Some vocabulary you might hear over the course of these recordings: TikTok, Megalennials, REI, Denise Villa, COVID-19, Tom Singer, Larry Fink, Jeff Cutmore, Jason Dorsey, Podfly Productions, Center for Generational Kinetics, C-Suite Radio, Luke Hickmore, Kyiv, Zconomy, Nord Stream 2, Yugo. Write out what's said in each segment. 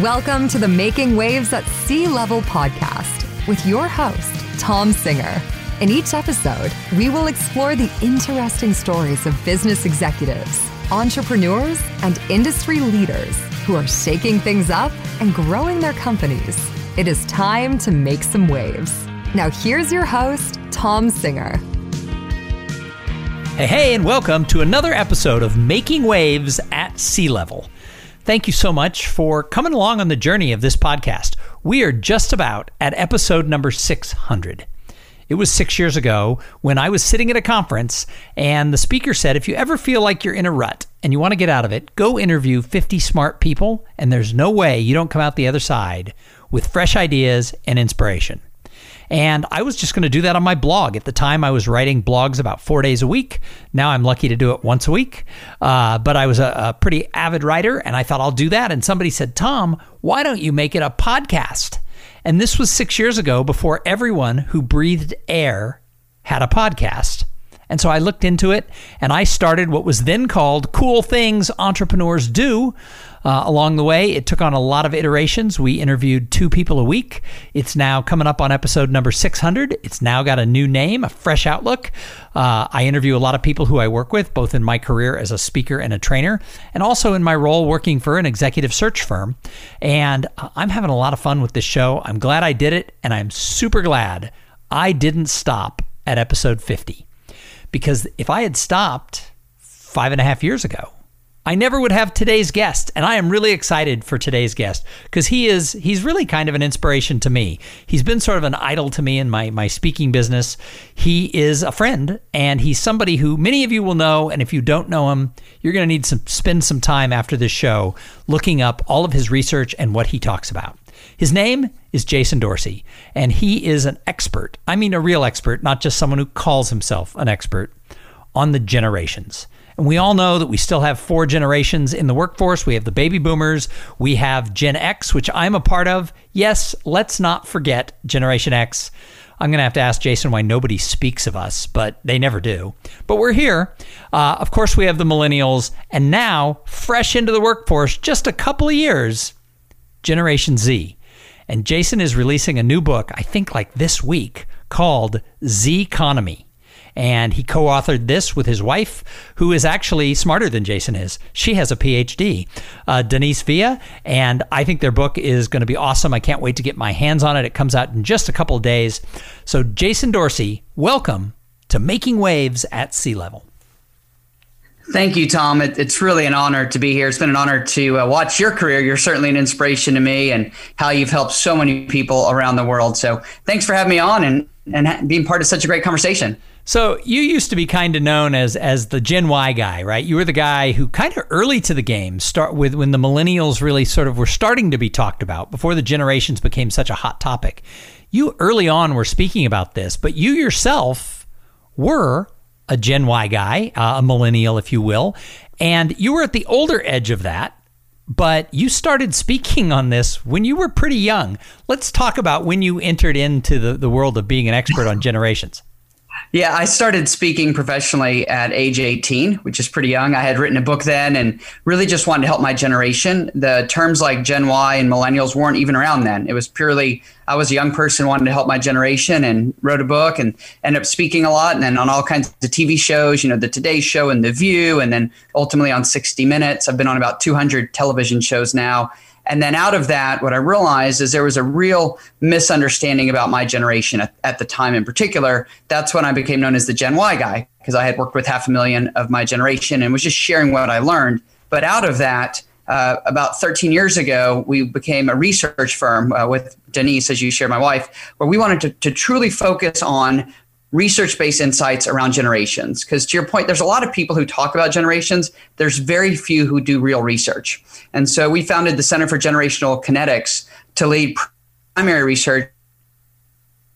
Welcome to the Making Waves at Sea Level podcast with your host, Tom Singer. In each episode, we will explore the interesting stories of business executives, entrepreneurs, and industry leaders who are shaking things up and growing their companies. It is time to make some waves. Now here's your host, Tom Singer. Hey, and welcome to another episode of Making Waves at Sea Level. Thank you so much for coming along on the journey of this podcast. We are just about at episode number 600. It was 6 years ago when I was sitting at a conference and the speaker said, if you ever feel like you're in a rut and you want to get out of it, go interview 50 smart people, and there's no way you don't come out the other side with fresh ideas and inspiration. And I was just going to do that on my blog. At the time, I was writing blogs about 4 days a week. Now I'm lucky to do it once a week. But I was a pretty avid writer, and I thought I'll do that. And somebody said, Tom, why don't you make it a podcast? And this was 6 years ago, before everyone who breathed air had a podcast. And so I looked into it, and I started what was then called Cool Things Entrepreneurs Do. Along the way, it took on a lot of iterations. We interviewed 2 people a week. It's now coming up on episode number 600. It's now got a new name, a fresh outlook. I interview a lot of people who I work with, both in my career as a speaker and a trainer, and also in my role working for an executive search firm. And I'm having a lot of fun with this show. I'm glad I did it, and I'm super glad I didn't stop at episode 50. Because if I had stopped 5.5 years ago, I never would have today's guest. And I am really excited for today's guest because he's really kind of an inspiration to me. He's been sort of an idol to me in my speaking business. He is a friend, and he's somebody who many of you will know. And if you don't know him, you're going to need to spend some time after this show looking up all of his research and what he talks about. His name is Jason Dorsey, and he is an expert. I mean, a real expert, not just someone who calls himself an expert, on the generations. And we all know that we still have 4 generations in the workforce. We have the baby boomers. We have Gen X, which I'm a part of. Yes, let's not forget Generation X. I'm going to have to ask Jason why nobody speaks of us, but they never do. But we're here. Of course, we have the millennials. And now, fresh into the workforce, just a couple of years, Generation Z. And Jason is releasing a new book, I think like this week, called Zconomy. And he co-authored this with his wife, who is actually smarter than Jason is. She has a PhD, Denise Villa, and I think their book is going to be awesome. I can't wait to get my hands on it. It comes out in just a couple of days. So Jason Dorsey, welcome to Making Waves at Sea Level. Thank you, Tom. It's really an honor to be here. It's been an honor to watch your career. You're certainly an inspiration to me and how you've helped so many people around the world. So thanks for having me on and being part of such a great conversation. So you used to be kind of known as the Gen Y guy, right? You were the guy who kind of early to the game, start with when the millennials really sort of were starting to be talked about before the generations became such a hot topic. You early on were speaking about this, but you yourself were a Gen Y guy, a millennial, if you will, and you were at the older edge of that, but you started speaking on this when you were pretty young. Let's talk about when you entered into the world of being an expert on generations. Yeah, I started speaking professionally at age 18, which is pretty young. I had written a book then and really just wanted to help my generation. The terms like Gen Y and millennials weren't even around then. It was purely, I was a young person wanting to help my generation, and wrote a book and ended up speaking a lot. And then on all kinds of TV shows, the Today Show and The View, and then ultimately on 60 Minutes. I've been on about 200 television shows now. And then out of that, what I realized is there was a real misunderstanding about my generation at the time in particular. That's when I became known as the Gen Y guy, because I had worked with 500,000 of my generation and was just sharing what I learned. But out of that, about 13 years ago, we became a research firm with Denise, as you share, my wife, where we wanted to truly focus on research-based insights around generations. Because to your point, there's a lot of people who talk about generations. There's very few who do real research. And so we founded the Center for Generational Kinetics to lead primary research,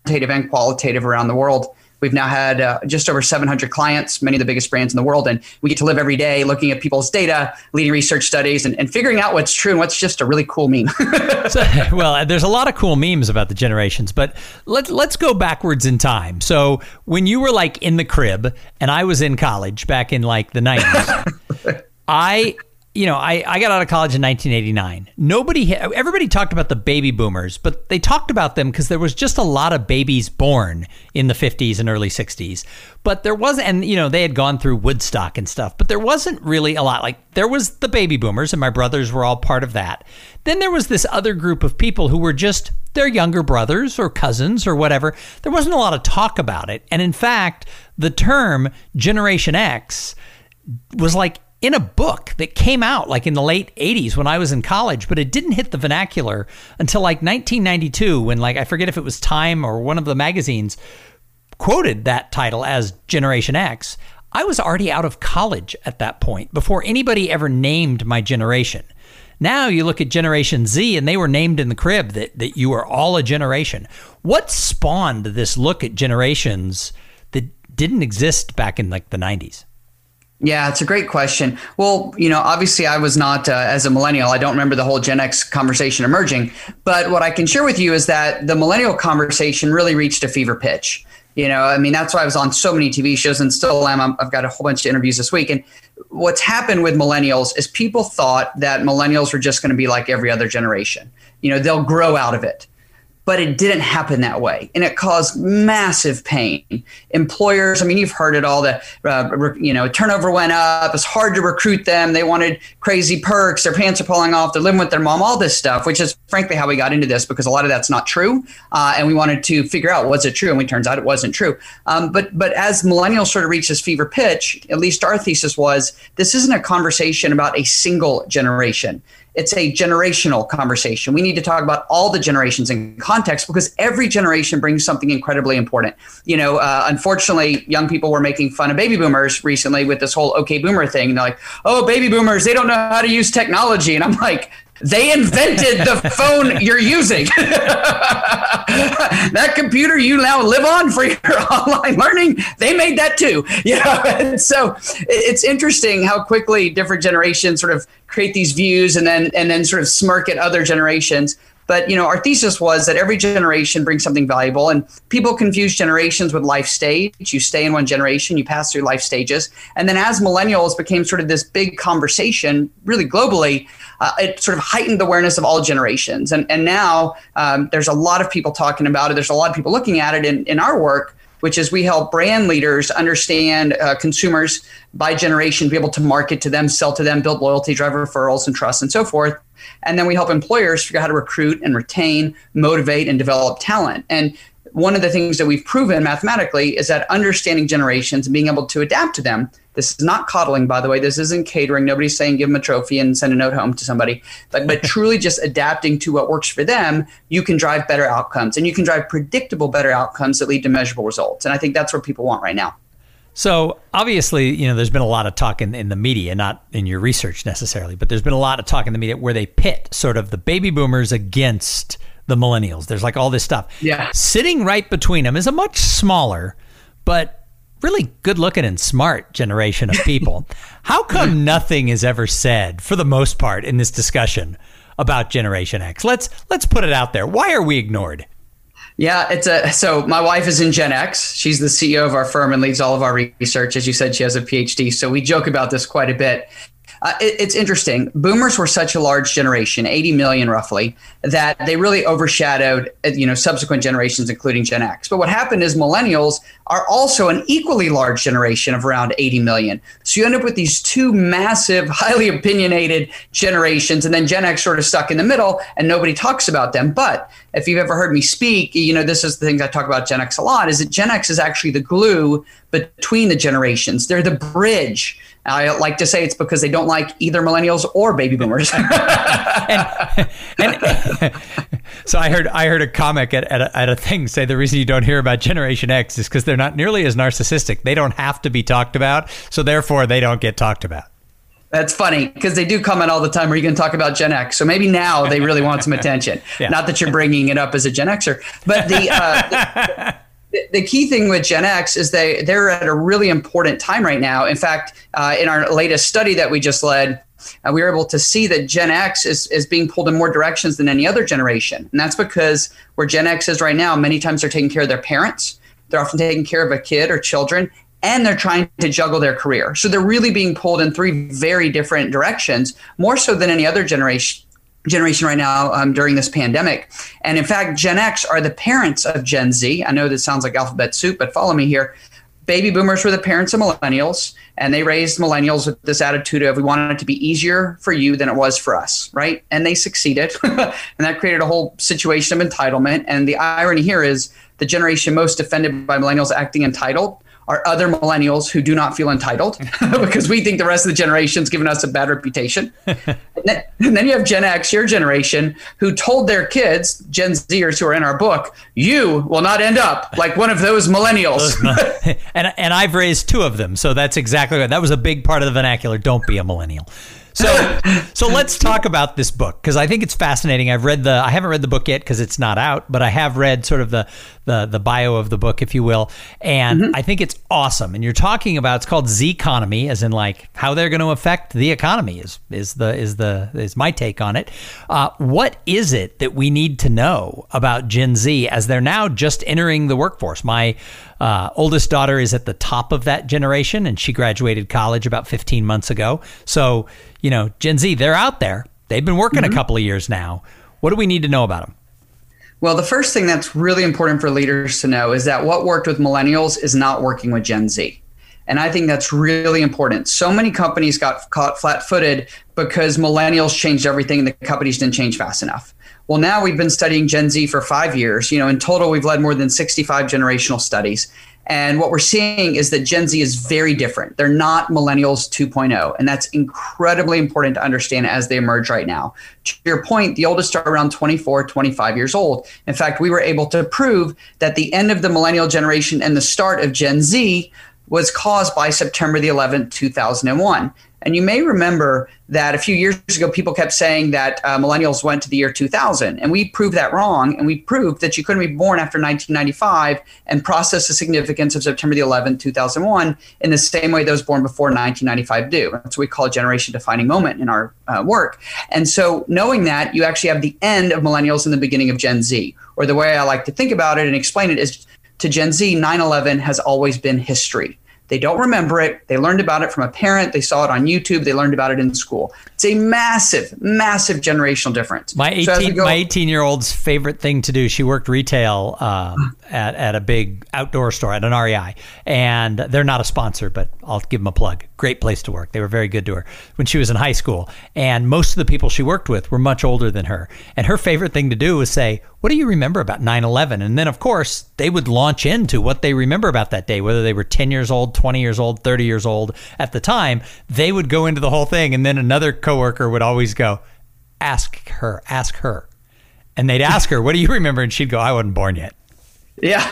quantitative and qualitative, around the world. We've now had just over 700 clients, many of the biggest brands in the world. And we get to live every day looking at people's data, leading research studies, and figuring out what's true and what's just a really cool meme. Well, there's a lot of cool memes about the generations, but let's go backwards in time. So when you were like in the crib and I was in college back in like the 90s, I got out of college in 1989. Everybody talked about the baby boomers, but they talked about them because there was just a lot of babies born in the 50s and early 60s. But there wasn't, and they had gone through Woodstock and stuff, but there wasn't really a lot. Like, there was the baby boomers, and my brothers were all part of that. Then there was this other group of people who were just their younger brothers or cousins or whatever. There wasn't a lot of talk about it. And in fact, the term Generation X was like in a book that came out like in the late 80s when I was in college, but it didn't hit the vernacular until like 1992 when, like, I forget if it was Time or one of the magazines quoted that title as Generation X. I was already out of college at that point before anybody ever named my generation. Now you look at Generation Z and they were named in the crib that you are all a generation. What spawned this look at generations that didn't exist back in like the 90s? Yeah, it's a great question. Well, obviously I was not, as a millennial, I don't remember the whole Gen X conversation emerging. But what I can share with you is that the millennial conversation really reached a fever pitch. That's why I was on so many TV shows and still am. I've got a whole bunch of interviews this week. And what's happened with millennials is people thought that millennials were just going to be like every other generation. They'll grow out of it. But it didn't happen that way. And it caused massive pain. Employers, you've heard it all, turnover went up. It's hard to recruit them. They wanted crazy perks. Their pants are falling off. They're living with their mom, all this stuff, which is frankly how we got into this, because a lot of that's not true. And we wanted to figure out, was it true? And it turns out it wasn't true. But as millennials sort of reached this fever pitch, at least our thesis was, this isn't a conversation about a single generation. It's a generational conversation. We need to talk about all the generations in context because every generation brings something incredibly important. Unfortunately, young people were making fun of baby boomers recently with this whole OK Boomer thing. And they're like, oh, baby boomers, they don't know how to use technology. And I'm like, they invented the phone you're using. That computer you now live on for your online learning, they made that too. And so it's interesting how quickly different generations sort of create these views and then sort of smirk at other generations. But, our thesis was that every generation brings something valuable, and people confuse generations with life stage. You stay in one generation, you pass through life stages. And then as millennials became sort of this big conversation, really globally, it sort of heightened the awareness of all generations. And now there's a lot of people talking about it. There's a lot of people looking at it in our work, which is we help brand leaders understand consumers by generation, be able to market to them, sell to them, build loyalty, drive referrals and trust and so forth. And then we help employers figure out how to recruit and retain, motivate and develop talent. And one of the things that we've proven mathematically is that understanding generations and being able to adapt to them. This is not coddling, by the way. This isn't catering. Nobody's saying give them a trophy and send a note home to somebody. But truly just adapting to what works for them, you can drive better outcomes. And you can drive predictable better outcomes that lead to measurable results. And I think that's what people want right now. So obviously, there's been a lot of talk in the media, not in your research necessarily, but there's been a lot of talk in the media where they pit sort of the baby boomers against the millennials. There's like all this stuff. Yeah. Sitting right between them is a much smaller, but really good looking and smart generation of people. How come nothing is ever said, for the most part, in this discussion about Generation X? Let's put it out there. Why are we ignored? Yeah, so my wife is in Gen X. She's the CEO of our firm and leads all of our research. As you said, she has a PhD. So we joke about this quite a bit. It's interesting. Boomers were such a large generation, 80 million roughly, that they really overshadowed, subsequent generations, including Gen X. But what happened is millennials are also an equally large generation of around 80 million. So you end up with these two massive, highly opinionated generations, and then Gen X sort of stuck in the middle and nobody talks about them. But if you've ever heard me speak, this is the thing I talk about Gen X a lot, is that Gen X is actually the glue between the generations. They're the bridge. I like to say it's because they don't like either millennials or baby boomers. and So I heard a comic at a thing say the reason you don't hear about Generation X is because they're not nearly as narcissistic. They don't have to be talked about, so therefore they don't get talked about. That's funny because they do comment all the time, are you going to talk about Gen X? So maybe now they really want some attention. Yeah. Not that you're bringing it up as a Gen Xer. But the key thing with Gen X is they're at a really important time right now. In fact, in our latest study that we just led, we were able to see that Gen X is being pulled in more directions than any other generation. And that's because where Gen X is right now, many times they're taking care of their parents. They're often taking care of a kid or children. And they're trying to juggle their career. So they're really being pulled in three very different directions, more so than any other generation right now during this pandemic. And in fact, Gen X are the parents of Gen Z. I know this sounds like alphabet soup, but follow me here. Baby boomers were the parents of millennials, and they raised millennials with this attitude of, we want it to be easier for you than it was for us, right? And they succeeded. And that created a whole situation of entitlement. And the irony here is the generation most offended by millennials acting entitled are other millennials who do not feel entitled because we think the rest of the generation's given us a bad reputation. And then you have Gen X, your generation, who told their kids, Gen Zers who are in our book, you will not end up like one of those millennials. and I've raised two of them. So that's exactly right. That was a big part of the vernacular. Don't be a millennial. So let's talk about this book because I think it's fascinating. I haven't read the book yet because it's not out, but I have read sort of the bio of the book, if you will, and I think it's awesome. And you're talking about, it's called Zconomy, as in like how they're going to affect the economy is my take on it. What is it that we need to know about Gen Z as they're now just entering the workforce? My oldest daughter is at the top of that generation, and she graduated college about 15 months ago. So, you know, Gen Z, they're out there. They've been working a couple of years now. What do we need to know about them? Well, the first thing that's really important for leaders to know is that what worked with millennials is not working with Gen Z. And I think that's really important. So many companies got caught flat-footed because millennials changed everything and the companies didn't change fast enough. Well, now we've been studying Gen Z for 5 years. You know, in total, we've led more than 65 generational studies. And what we're seeing is that Gen Z is very different. They're not millennials 2.0. And that's incredibly important to understand as they emerge right now. To your point, the oldest are around 24, 25 years old. In fact, we were able to prove that the end of the millennial generation and the start of Gen Z was caused by September the 11th, 2001. And you may remember that a few years ago, people kept saying that millennials went to the year 2000. And we proved that wrong. And we proved that you couldn't be born after 1995 and process the significance of September the 11th, 2001 in the same way those born before 1995 do. That's what we call a generation-defining moment in our work. And so knowing that, you actually have the end of millennials and the beginning of Gen Z. Or the way I like to think about it and explain it is, to Gen Z, 9/11 has always been history. They don't remember it. They learned about it from a parent. They saw it on YouTube. They learned about it in school. It's a massive, massive generational difference. My 18-year-old's favorite thing to do, she worked retail at a big outdoor store, at an REI. And they're not a sponsor, but I'll give them a plug. Great place to work. They were very good to her when she was in high school. And most of the people she worked with were much older than her. And her favorite thing to do was say, what do you remember about 9/11? And then, of course, they would launch into what they remember about that day, whether they were 10 years old, 20 years old, 30 years old at the time. They would go into the whole thing. And then another coworker would always go, ask her. And they'd ask her, what do you remember? And she'd go, I wasn't born yet. Yeah.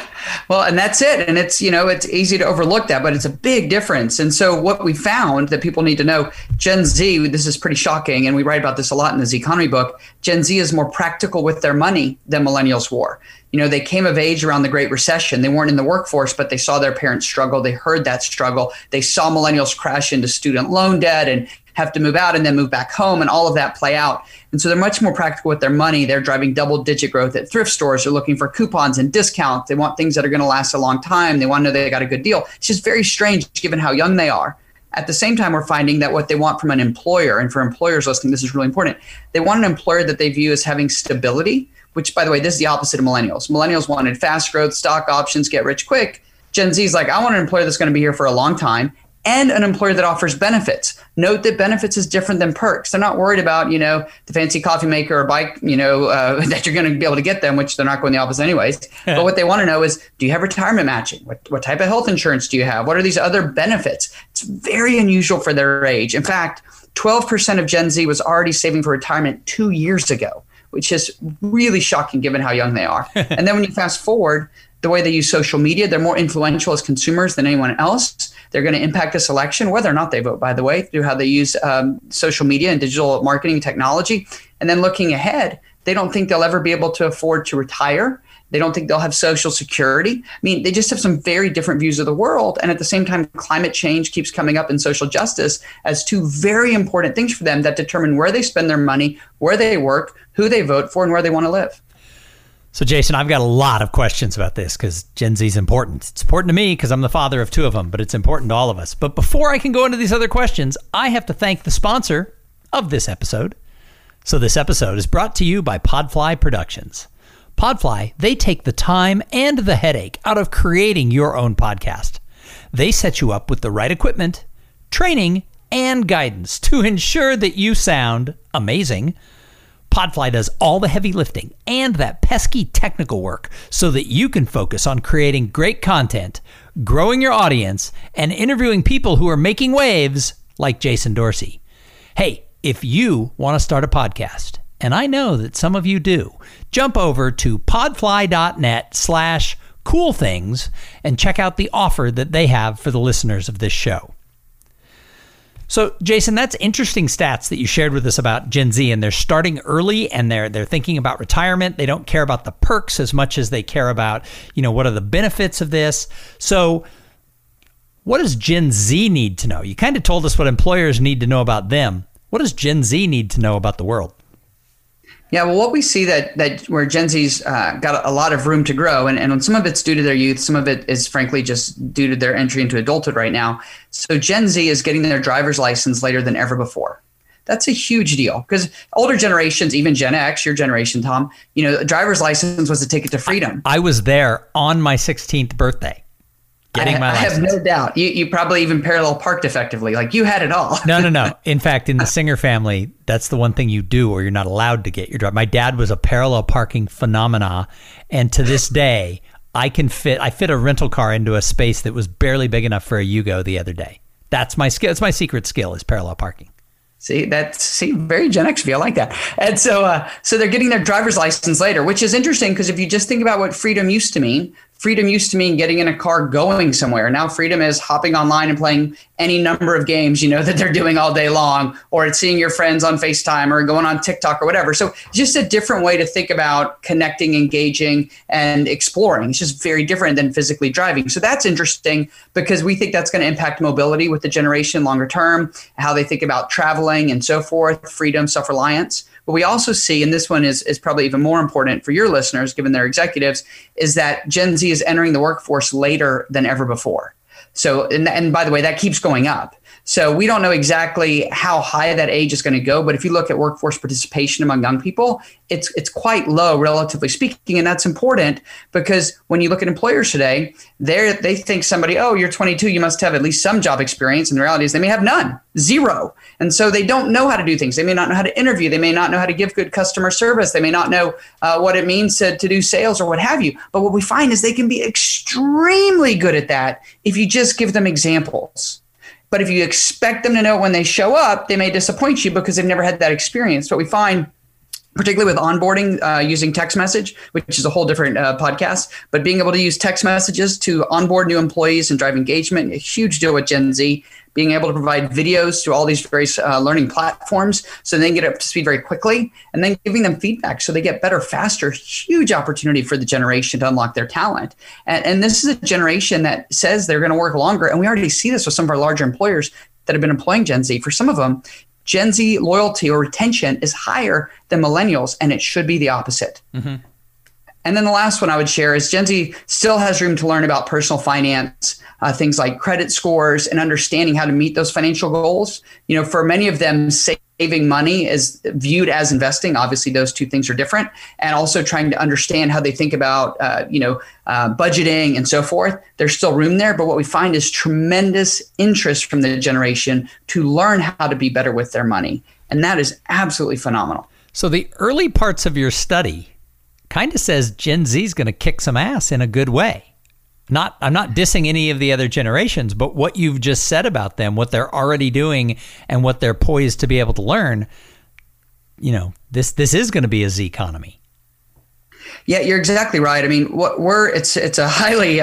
Well, and that's it. And it's, you know, it's easy to overlook that, but it's a big difference. And so what we found that people need to know, Gen Z, this is pretty shocking, and we write about this a lot in the Zconomy book, Gen Z is more practical with their money than millennials were. You know, they came of age around the Great Recession. They weren't in the workforce, but they saw their parents struggle. They heard that struggle. They saw millennials crash into student loan debt and have to move out and then move back home and all of that play out. And so they're much more practical with their money. They're driving double-digit growth at thrift stores. They're looking for coupons and discounts. They want things that are going to last a long time. They want to know they got a good deal. It's just very strange given how young they are. At the same time, we're finding that what they want from an employer, and for employers listening, this is really important, they want an employer that they view as having stability, which, by the way, this is the opposite of millennials. Millennials wanted fast growth, stock options, get rich quick. Gen Z is like, I want an employer that's going to be here for a long time, and an employer that offers benefits. Note that benefits is different than perks. They're not worried about, you know, the fancy coffee maker or bike, you know, that you're going to be able to get them, which they're not going to the office anyways. But what they want to know is, do you have retirement matching? What type of health insurance do you have? What are these other benefits? It's very unusual for their age. In fact, 12% of Gen Z was already saving for retirement 2 years ago, which is really shocking given how young they are. And then when you fast forward, the way they use social media, they're more influential as consumers than anyone else. They're going to impact this election, whether or not they vote, by the way, through how they use social media and digital marketing technology. And then looking ahead, they don't think they'll ever be able to afford to retire. They don't think they'll have Social Security. I mean, they just have some very different views of the world. And at the same time, climate change keeps coming up and social justice as two very important things for them that determine where they spend their money, where they work, who they vote for, and where they want to live. So, Jason, I've got a lot of questions about this because Gen Z is important. It's important to me because I'm the father of two of them, but it's important to all of us. But before I can go into these other questions, I have to thank the sponsor of this episode. So this episode is brought to you by Podfly Productions. Podfly, they take the time and the headache out of creating your own podcast. They set you up with the right equipment, training, and guidance to ensure that you sound amazing. Podfly does all the heavy lifting and that pesky technical work so that you can focus on creating great content, growing your audience, and interviewing people who are making waves like Jason Dorsey. Hey, if you want to start a podcast, and I know that some of you do, jump over to podfly.net/coolthings and check out the offer that they have for the listeners of this show. So, Jason, that's interesting stats that you shared with us about Gen Z, and they're starting early and they're thinking about retirement. They don't care about the perks as much as they care about, you know, what are the benefits of this. So what does Gen Z need to know? You kind of told us what employers need to know about them. What does Gen Z need to know about the world? Yeah, well, what we see that where Gen Z's got a lot of room to grow, and some of it's due to their youth, some of it is frankly just due to their entry into adulthood right now. So Gen Z is getting their driver's license later than ever before. That's a huge deal because older generations, even Gen X, your generation, Tom, you know, a driver's license was a ticket to freedom. I was there on my 16th birthday. I have no doubt. You probably even parallel parked effectively. Like you had it all. No. In fact, in the Singer family, that's the one thing you do or you're not allowed to get your drive. My dad was a parallel parking phenomena. And to this day, I fit a rental car into a space that was barely big enough for a Yugo the other day. That's my skill. It's my secret skill is parallel parking. See, very Gen X feel like that. And so they're getting their driver's license later, which is interesting because if you just think about what freedom used to mean, getting in a car, going somewhere. Now freedom is hopping online and playing any number of games, you know, that they're doing all day long, or it's seeing your friends on FaceTime or going on TikTok or whatever. So just a different way to think about connecting, engaging, and exploring. It's just very different than physically driving. So that's interesting because we think that's going to impact mobility with the generation longer term, how they think about traveling and so forth, freedom, self-reliance. But we also see, and this one is probably even more important for your listeners, given their executives, is that Gen Z is entering the workforce later than ever before. So, and by the way, that keeps going up. So we don't know exactly how high that age is going to go, but if you look at workforce participation among young people, it's quite low, relatively speaking, and that's important because when you look at employers today, they think somebody, oh, you're 22, you must have at least some job experience, and the reality is they may have none, zero. And so they don't know how to do things. They may not know how to interview. They may not know how to give good customer service. They may not know what it means to do sales or what have you. But what we find is they can be extremely good at that if you just give them examples. But if you expect them to know when they show up, they may disappoint you because they've never had that experience. What we find, particularly with onboarding using text message, which is a whole different podcast, but being able to use text messages to onboard new employees and drive engagement, a huge deal with Gen Z. Being able to provide videos to all these various learning platforms so they can get up to speed very quickly, and then giving them feedback so they get better faster, huge opportunity for the generation to unlock their talent. And this is a generation that says they're going to work longer. And we already see this with some of our larger employers that have been employing Gen Z. For some of them, Gen Z loyalty or retention is higher than millennials, and it should be the opposite. Mm-hmm. And then the last one I would share is Gen Z still has room to learn about personal finance, things like credit scores and understanding how to meet those financial goals. You know, for many of them, saving money is viewed as investing. Obviously, those two things are different. And also trying to understand how they think about, budgeting and so forth. There's still room there. But what we find is tremendous interest from the generation to learn how to be better with their money. And that is absolutely phenomenal. So the early parts of your study kind of says Gen Z is going to kick some ass in a good way. I'm not dissing any of the other generations, but what you've just said about them, what they're already doing and what they're poised to be able to learn, you know, this is going to be a Zconomy. Yeah, you're exactly right. I mean, it's a highly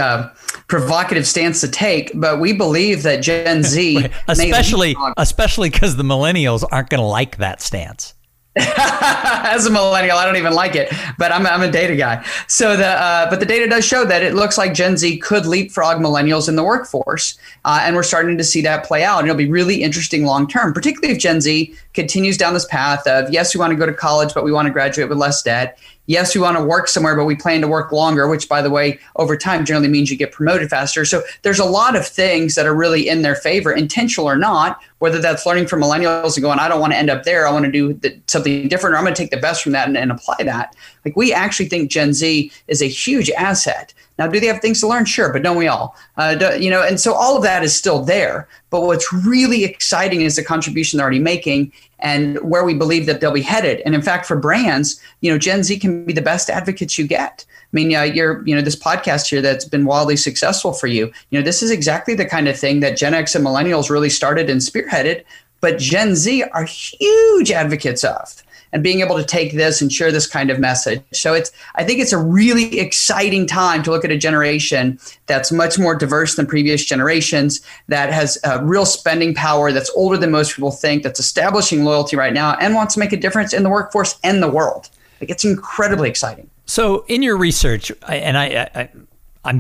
provocative stance to take, but we believe that Gen Z, especially because the millennials aren't going to like that stance. As a millennial, I don't even like it, but I'm a data guy. So but the data does show that it looks like Gen Z could leapfrog millennials in the workforce, and we're starting to see that play out. And it'll be really interesting long term, particularly if Gen Z continues down this path of, yes, we want to go to college, but we want to graduate with less debt. Yes, we want to work somewhere, but we plan to work longer, which, by the way, over time generally means you get promoted faster. So there's a lot of things that are really in their favor, intentional or not, whether that's learning from millennials and going, I don't want to end up there. I want to do something different, or I'm going to take the best from that and apply that. Like, we actually think Gen Z is a huge asset. Now, do they have things to learn? Sure, but don't we all? And so all of that is still there. But what's really exciting is the contribution they're already making and where we believe that they'll be headed. And in fact, for brands, you know, Gen Z can be the best advocates you get. I mean, this podcast here that's been wildly successful for you. You know, this is exactly the kind of thing that Gen X and millennials really started and spearheaded, but Gen Z are huge advocates of. And being able to take this and share this kind of message. So I think it's a really exciting time to look at a generation that's much more diverse than previous generations, that has a real spending power, that's older than most people think, that's establishing loyalty right now and wants to make a difference in the workforce and the world. Like, it's incredibly exciting. So in your research, I'm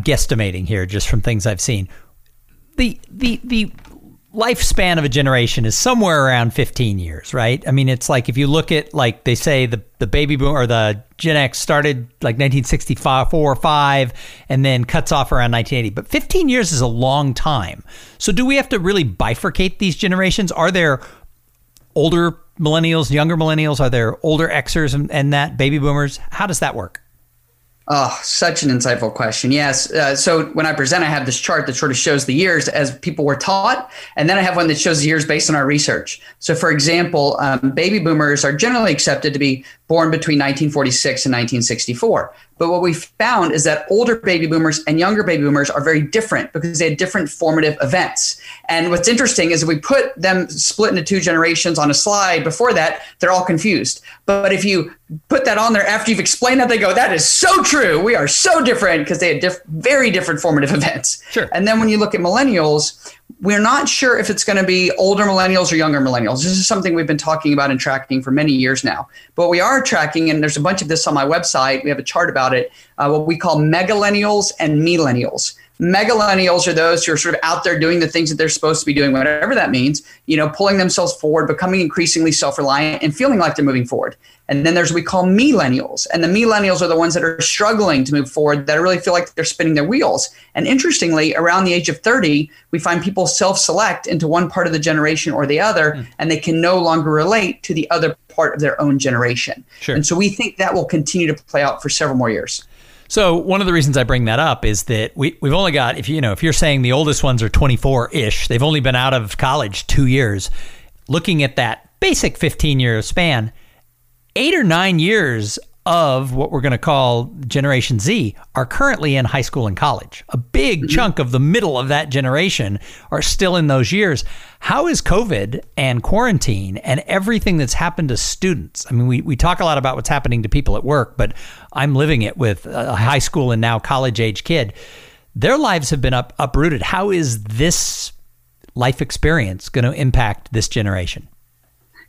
guesstimating here just from things I've seen, the lifespan of a generation is somewhere around 15 years, right? I mean, it's like, if you look at, like they say, the baby boom or the Gen X started like 1965 or 5 and then cuts off around 1980. But 15 years is a long time. So do we have to really bifurcate these generations? Are there older millennials, younger millennials? Are there older Xers and that baby boomers? How does that work? Oh, such an insightful question. Yes. So when I present, I have this chart that sort of shows the years as people were taught. And then I have one that shows the years based on our research. So, for example, baby boomers are generally accepted to be born between 1946 and 1964. But what we found is that older baby boomers and younger baby boomers are very different because they had different formative events. And what's interesting is if we put them split into two generations on a slide before that, they're all confused. But if you put that on there after you've explained that, they go, that is so true. We are so different because they had very different formative events. Sure. And then when you look at millennials, we're not sure if it's going to be older millennials or younger millennials. This is something we've been talking about and tracking for many years now. But we are tracking, and there's a bunch of this on my website. We have a chart about it, what we call megalennials and millennials. Megalennials are those who are sort of out there doing the things that they're supposed to be doing, whatever that means, you know, pulling themselves forward, becoming increasingly self-reliant and feeling like they're moving forward. And then there's what we call millennials. And the millennials are the ones that are struggling to move forward, that really feel like they're spinning their wheels. And interestingly, around the age of 30, we find people self-select into one part of the generation or the other, and they can no longer relate to the other part of their own generation. Sure. And so we think that will continue to play out for several more years. So one of the reasons I bring that up is that we've only got, if you're saying the oldest ones are 24-ish, they've only been out of college 2 years. Looking at that basic 15-year span, 8 or 9 years of what we're going to call Generation Z are currently in high school and college. A big chunk of the middle of that generation are still in those years. How is COVID and quarantine and everything that's happened to students? I mean, we talk a lot about what's happening to people at work, but I'm living it with a high school and now college age kid. Their lives have been uprooted. How is this life experience going to impact this generation?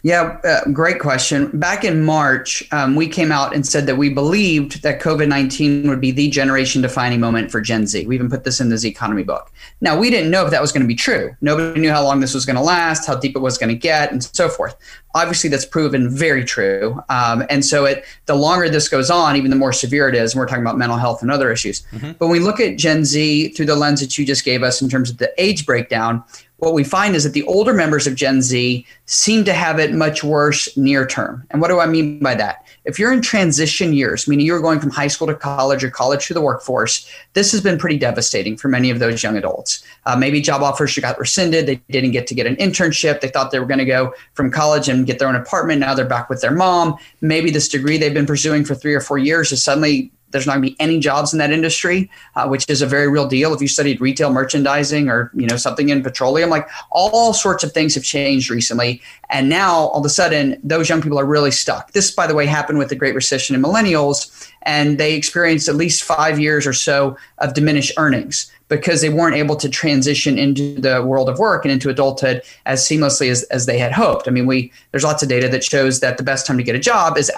Yeah, great question. Back in March, we came out and said that we believed that COVID-19 would be the generation-defining moment for Gen Z. We even put this in the Zconomy book. Now, we didn't know if that was going to be true. Nobody knew how long this was going to last, how deep it was going to get, and so forth. Obviously, that's proven very true. And so the longer this goes on, even the more severe it is. And we're talking about mental health and other issues. Mm-hmm. But when we look at Gen Z through the lens that you just gave us in terms of the age breakdown, what we find is that the older members of Gen Z seem to have it much worse near term. And what do I mean by that? If you're in transition years, meaning you're going from high school to college or college to the workforce, this has been pretty devastating for many of those young adults. Maybe job offers got rescinded. They didn't get to get an internship. They thought they were going to go from college and get their own apartment. Now they're back with their mom. Maybe this degree they've been pursuing for 3 or 4 years is suddenly There's not going to be any jobs in that industry, which is a very real deal. If you studied retail merchandising or, you know, something in petroleum, like all sorts of things have changed recently. And now all of a sudden, those young people are really stuck. This, by the way, happened with the Great Recession in millennials, and they experienced at least 5 years or so of diminished earnings because they weren't able to transition into the world of work and into adulthood as seamlessly as they had hoped. I mean, there's lots of data that shows that the best time to get a job is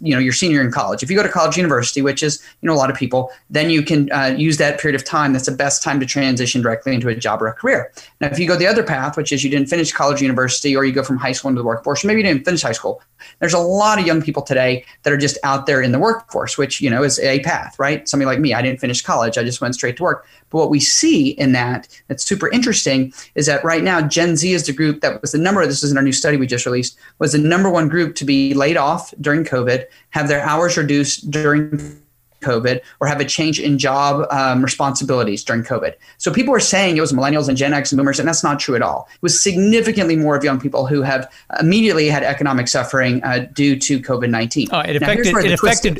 your senior in college. If you go to college, university, which is, you know, a lot of people, then you can use that period of time. That's the best time to transition directly into a job or a career. Now, if you go the other path, which is you didn't finish college, university, or you go from high school into the workforce, maybe you didn't finish high school. There's a lot of young people today that are just out there in the workforce, which, you know, is a path, right? Somebody like me, I didn't finish college. I just went straight to work. But what we see in that that's super interesting is that right now Gen Z is the group that was this is in our new study we just released, was the number one group to be laid off during COVID, have their hours reduced during COVID, or have a change in job responsibilities during COVID. So people are saying it was millennials and Gen X and boomers, and that's not true at all. It was significantly more of young people who have immediately had economic suffering due to COVID-19.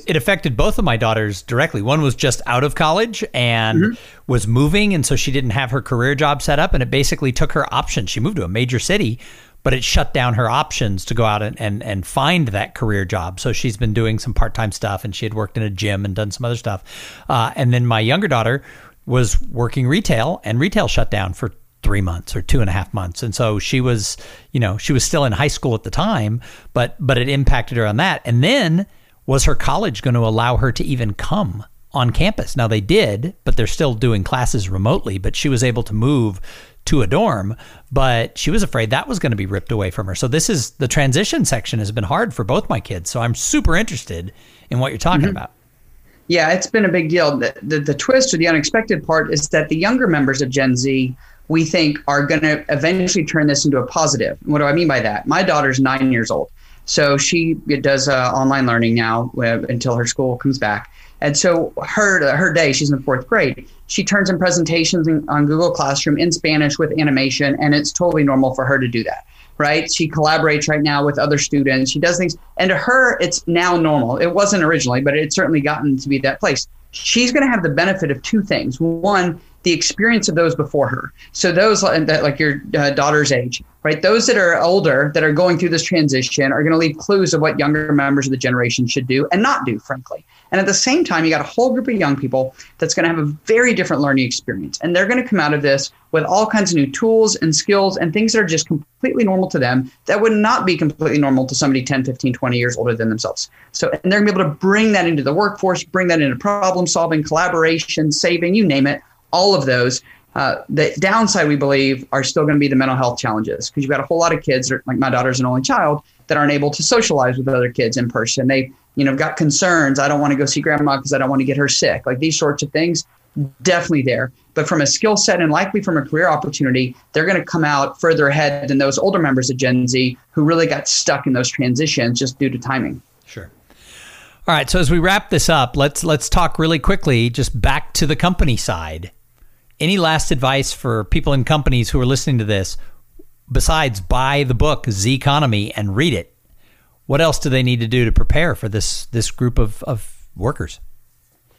It affected both of my daughters directly. One was just out of college and was moving, and so she didn't have her career job set up, and it basically took her options. She moved to a major city, but it shut down her options to go out and find that career job. So she's been doing some part-time stuff, and she had worked in a gym and done some other stuff. And then my younger daughter was working retail, and retail shut down for 3 months or 2.5 months. And so she was still in high school at the time, but it impacted her on that. And then was her college going to allow her to even come on campus? Now they did, but they're still doing classes remotely, but she was able to move to a dorm, but she was afraid that was going to be ripped away from her. So this is the transition section has been hard for both my kids. So I'm super interested in what you're talking about. Yeah, it's been a big deal. The twist or the unexpected part is that the younger members of Gen Z, we think, are going to eventually turn this into a positive. What do I mean by that? My daughter's 9 years old. So she does online learning now until her school comes back. And so her day, she's in the fourth grade, she turns in presentations on Google Classroom in Spanish with animation, and it's totally normal for her to do that, right? She collaborates right now with other students. She does things. And to her, it's now normal. It wasn't originally, but it's certainly gotten to be that place. She's going to have the benefit of two things. One, the experience of those before her. So those that like your daughter's age, right? Those that are older that are going through this transition are going to leave clues of what younger members of the generation should do and not do, frankly. And at the same time, you got a whole group of young people that's going to have a very different learning experience. And they're going to come out of this with all kinds of new tools and skills and things that are just completely normal to them that would not be completely normal to somebody 10, 15, 20 years older than themselves. So, and they're going to be able to bring that into the workforce, bring that into problem solving, collaboration, saving, you name it. All of those, the downside, we believe, are still going to be the mental health challenges, because you've got a whole lot of kids, like my daughter's an only child, that aren't able to socialize with other kids in person. They, you know, got concerns. I don't want to go see grandma because I don't want to get her sick. Like these sorts of things, definitely there. But from a skill set and likely from a career opportunity, they're going to come out further ahead than those older members of Gen Z who really got stuck in those transitions just due to timing. Sure. All right. So as we wrap this up, let's talk really quickly just back to the company side. Any last advice for people in companies who are listening to this, besides buy the book Zconomy and read it? What else do they need to do to prepare for this group of workers?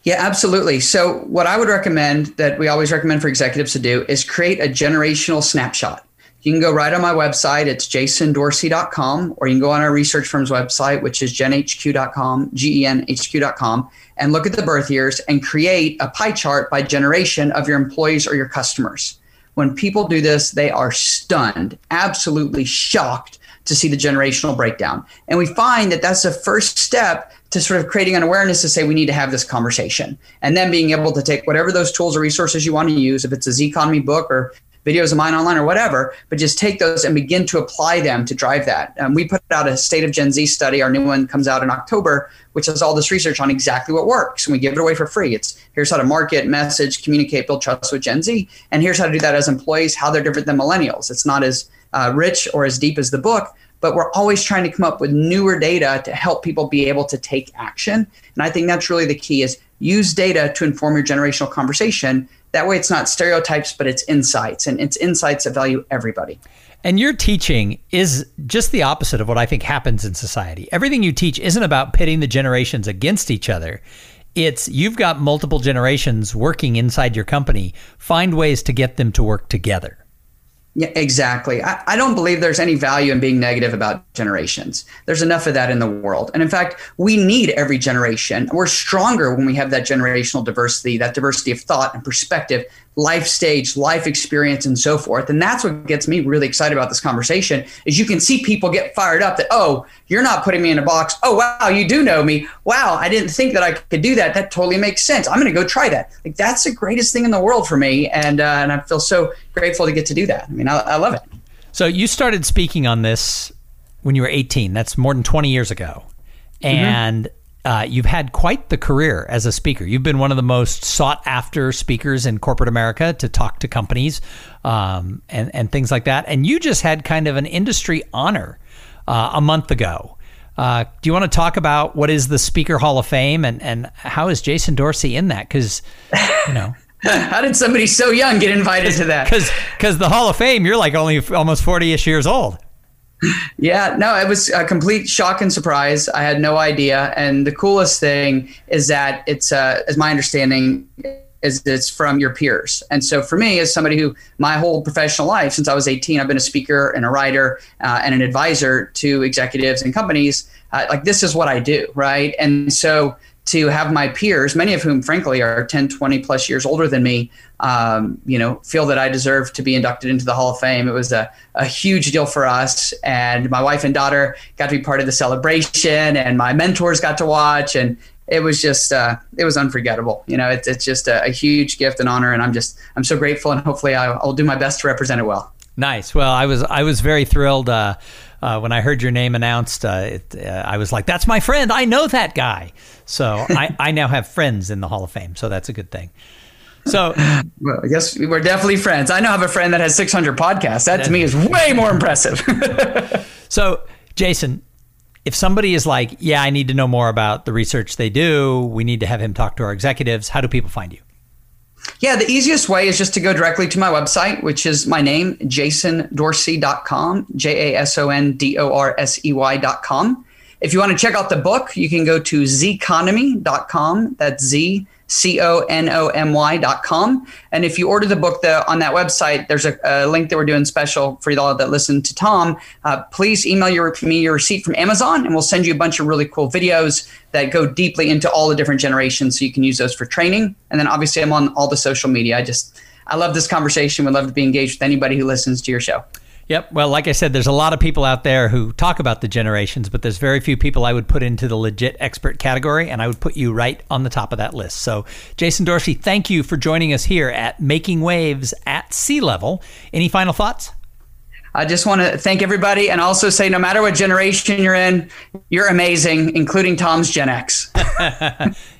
Yeah, absolutely. So what I would recommend, that we always recommend for executives to do, is create a generational snapshot. You can go right on my website. It's jasondorsey.com, or you can go on our research firm's website, which is genhq.com, genhq.com, and look at the birth years and create a pie chart by generation of your employees or your customers. When people do this, they are stunned, absolutely shocked to see the generational breakdown. And we find that that's the first step to sort of creating an awareness to say, we need to have this conversation. And then being able to take whatever those tools or resources you want to use, if it's a Zconomy book or videos of mine online or whatever, but just take those and begin to apply them to drive that. We put out a State of Gen Z study. Our new one comes out in October, which has all this research on exactly what works. And we give it away for free. It's here's how to market, message, communicate, build trust with Gen Z. And here's how to do that as employees, how they're different than millennials. It's not as rich or as deep as the book, but we're always trying to come up with newer data to help people be able to take action. And I think that's really the key, is use data to inform your generational conversation. That way it's not stereotypes, but it's insights, and it's insights that value everybody. And your teaching is just the opposite of what I think happens in society. Everything you teach isn't about pitting the generations against each other. It's you've got multiple generations working inside your company. Find ways to get them to work together. Yeah, exactly. I don't believe there's any value in being negative about generations. There's enough of that in the world. And in fact, we need every generation. We're stronger when we have that generational diversity, that diversity of thought and perspective, life stage, life experience, and so forth. And that's what gets me really excited about this conversation is you can see people get fired up that, oh, you're not putting me in a box. Oh, wow, you do know me. Wow, I didn't think that I could do that. That totally makes sense. I'm going to go try that. Like, that's the greatest thing in the world for me. And I feel so grateful to get to do that. I mean, I love it. So you started speaking on this when you were 18. That's more than 20 years ago. And you've had quite the career as a speaker. You've been one of the most sought after speakers in corporate America to talk to companies and things like that. And you just had kind of an industry honor a month ago. Do you want to talk about what is the Speaker Hall of Fame and how is Jason Dorsey in that? Because, you know... How did somebody so young get invited to that? Because the Hall of Fame, you're like only almost 40-ish years old. Yeah, no, it was a complete shock and surprise. I had no idea. And the coolest thing is that it's, as my understanding, is it's from your peers. And so for me, as somebody who my whole professional life, since I was 18, I've been a speaker and a writer and an advisor to executives and companies. Like this is what I do, right? And so to have my peers, many of whom, frankly, are 10, 20 plus years older than me, feel that I deserve to be inducted into the Hall of Fame. It was a huge deal for us. And my wife and daughter got to be part of the celebration and my mentors got to watch. And it was just, it was unforgettable. You know, it's just a huge gift and honor. And I'm so grateful. And hopefully I'll do my best to represent it well. Nice. Well, I was very thrilled when I heard your name announced. I was like, "That's my friend. I know that guy." So I now have friends in the Hall of Fame. So that's a good thing. So well, I guess we're definitely friends. I now have a friend that has 600 podcasts. That to me is way more impressive. So, Jason, if somebody is like, "Yeah, I need to know more about the research they do. We need to have him talk to our executives." How do people find you? Yeah, the easiest way is just to go directly to my website, which is my name, jasondorsey.com, jasondorsey.com. If you want to check out the book, you can go to zconomy.com. That's zconomy.com. And if you order the book on that website, there's a link that we're doing special for you all that listen to Tom. Please email me your receipt from Amazon, and we'll send you a bunch of really cool videos that go deeply into all the different generations so you can use those for training. And then obviously I'm on all the social media. I love this conversation. Would love to be engaged with anybody who listens to your show. Yep. Well, like I said, there's a lot of people out there who talk about the generations, but there's very few people I would put into the legit expert category, and I would put you right on the top of that list. So, Jason Dorsey, thank you for joining us here at Making Waves at Sea Level. Any final thoughts? I just want to thank everybody and also say no matter what generation you're in, you're amazing, including Tom's Gen X.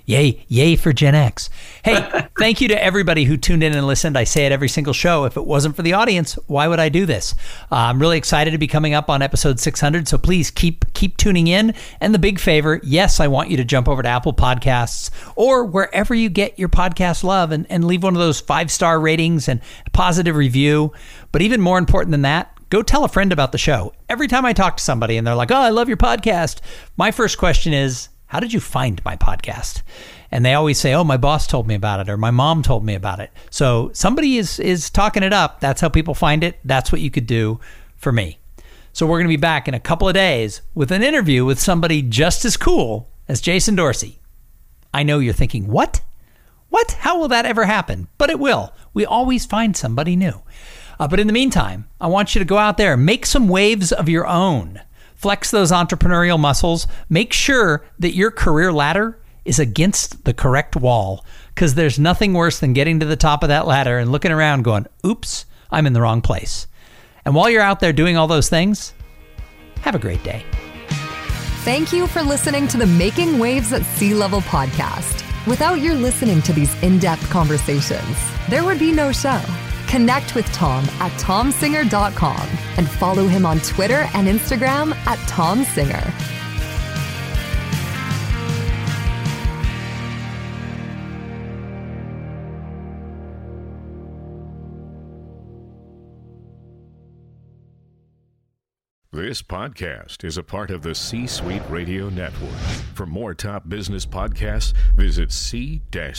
Yay, yay for Gen X. Hey, thank you to everybody who tuned in and listened. I say it every single show. If it wasn't for the audience, why would I do this? I'm really excited to be coming up on episode 600, so please keep tuning in. And the big favor, yes, I want you to jump over to Apple Podcasts or wherever you get your podcast love and leave one of those 5-star ratings and a positive review. But even more important than that, go tell a friend about the show. Every time I talk to somebody and they're like, "Oh, I love your podcast," my first question is, "How did you find my podcast?" And they always say, "Oh, my boss told me about it," or "My mom told me about it." So somebody is talking it up. That's how people find it. That's what you could do for me. So we're going to be back in a couple of days with an interview with somebody just as cool as Jason Dorsey. I know you're thinking, what? What? How will that ever happen? But it will. We always find somebody new. But in the meantime, I want you to go out there, make some waves of your own. Flex those entrepreneurial muscles. Make sure that your career ladder is against the correct wall, because there's nothing worse than getting to the top of that ladder and looking around going, "Oops, I'm in the wrong place." And while you're out there doing all those things, have a great day. Thank you for listening to the Making Waves at Sea Level podcast. Without your listening to these in-depth conversations, there would be no show. Connect with Tom at tomsinger.com and follow him on Twitter and Instagram at tomsinger. This podcast is a part of the C-Suite Radio Network. For more top business podcasts, visit c-suiteradio.com.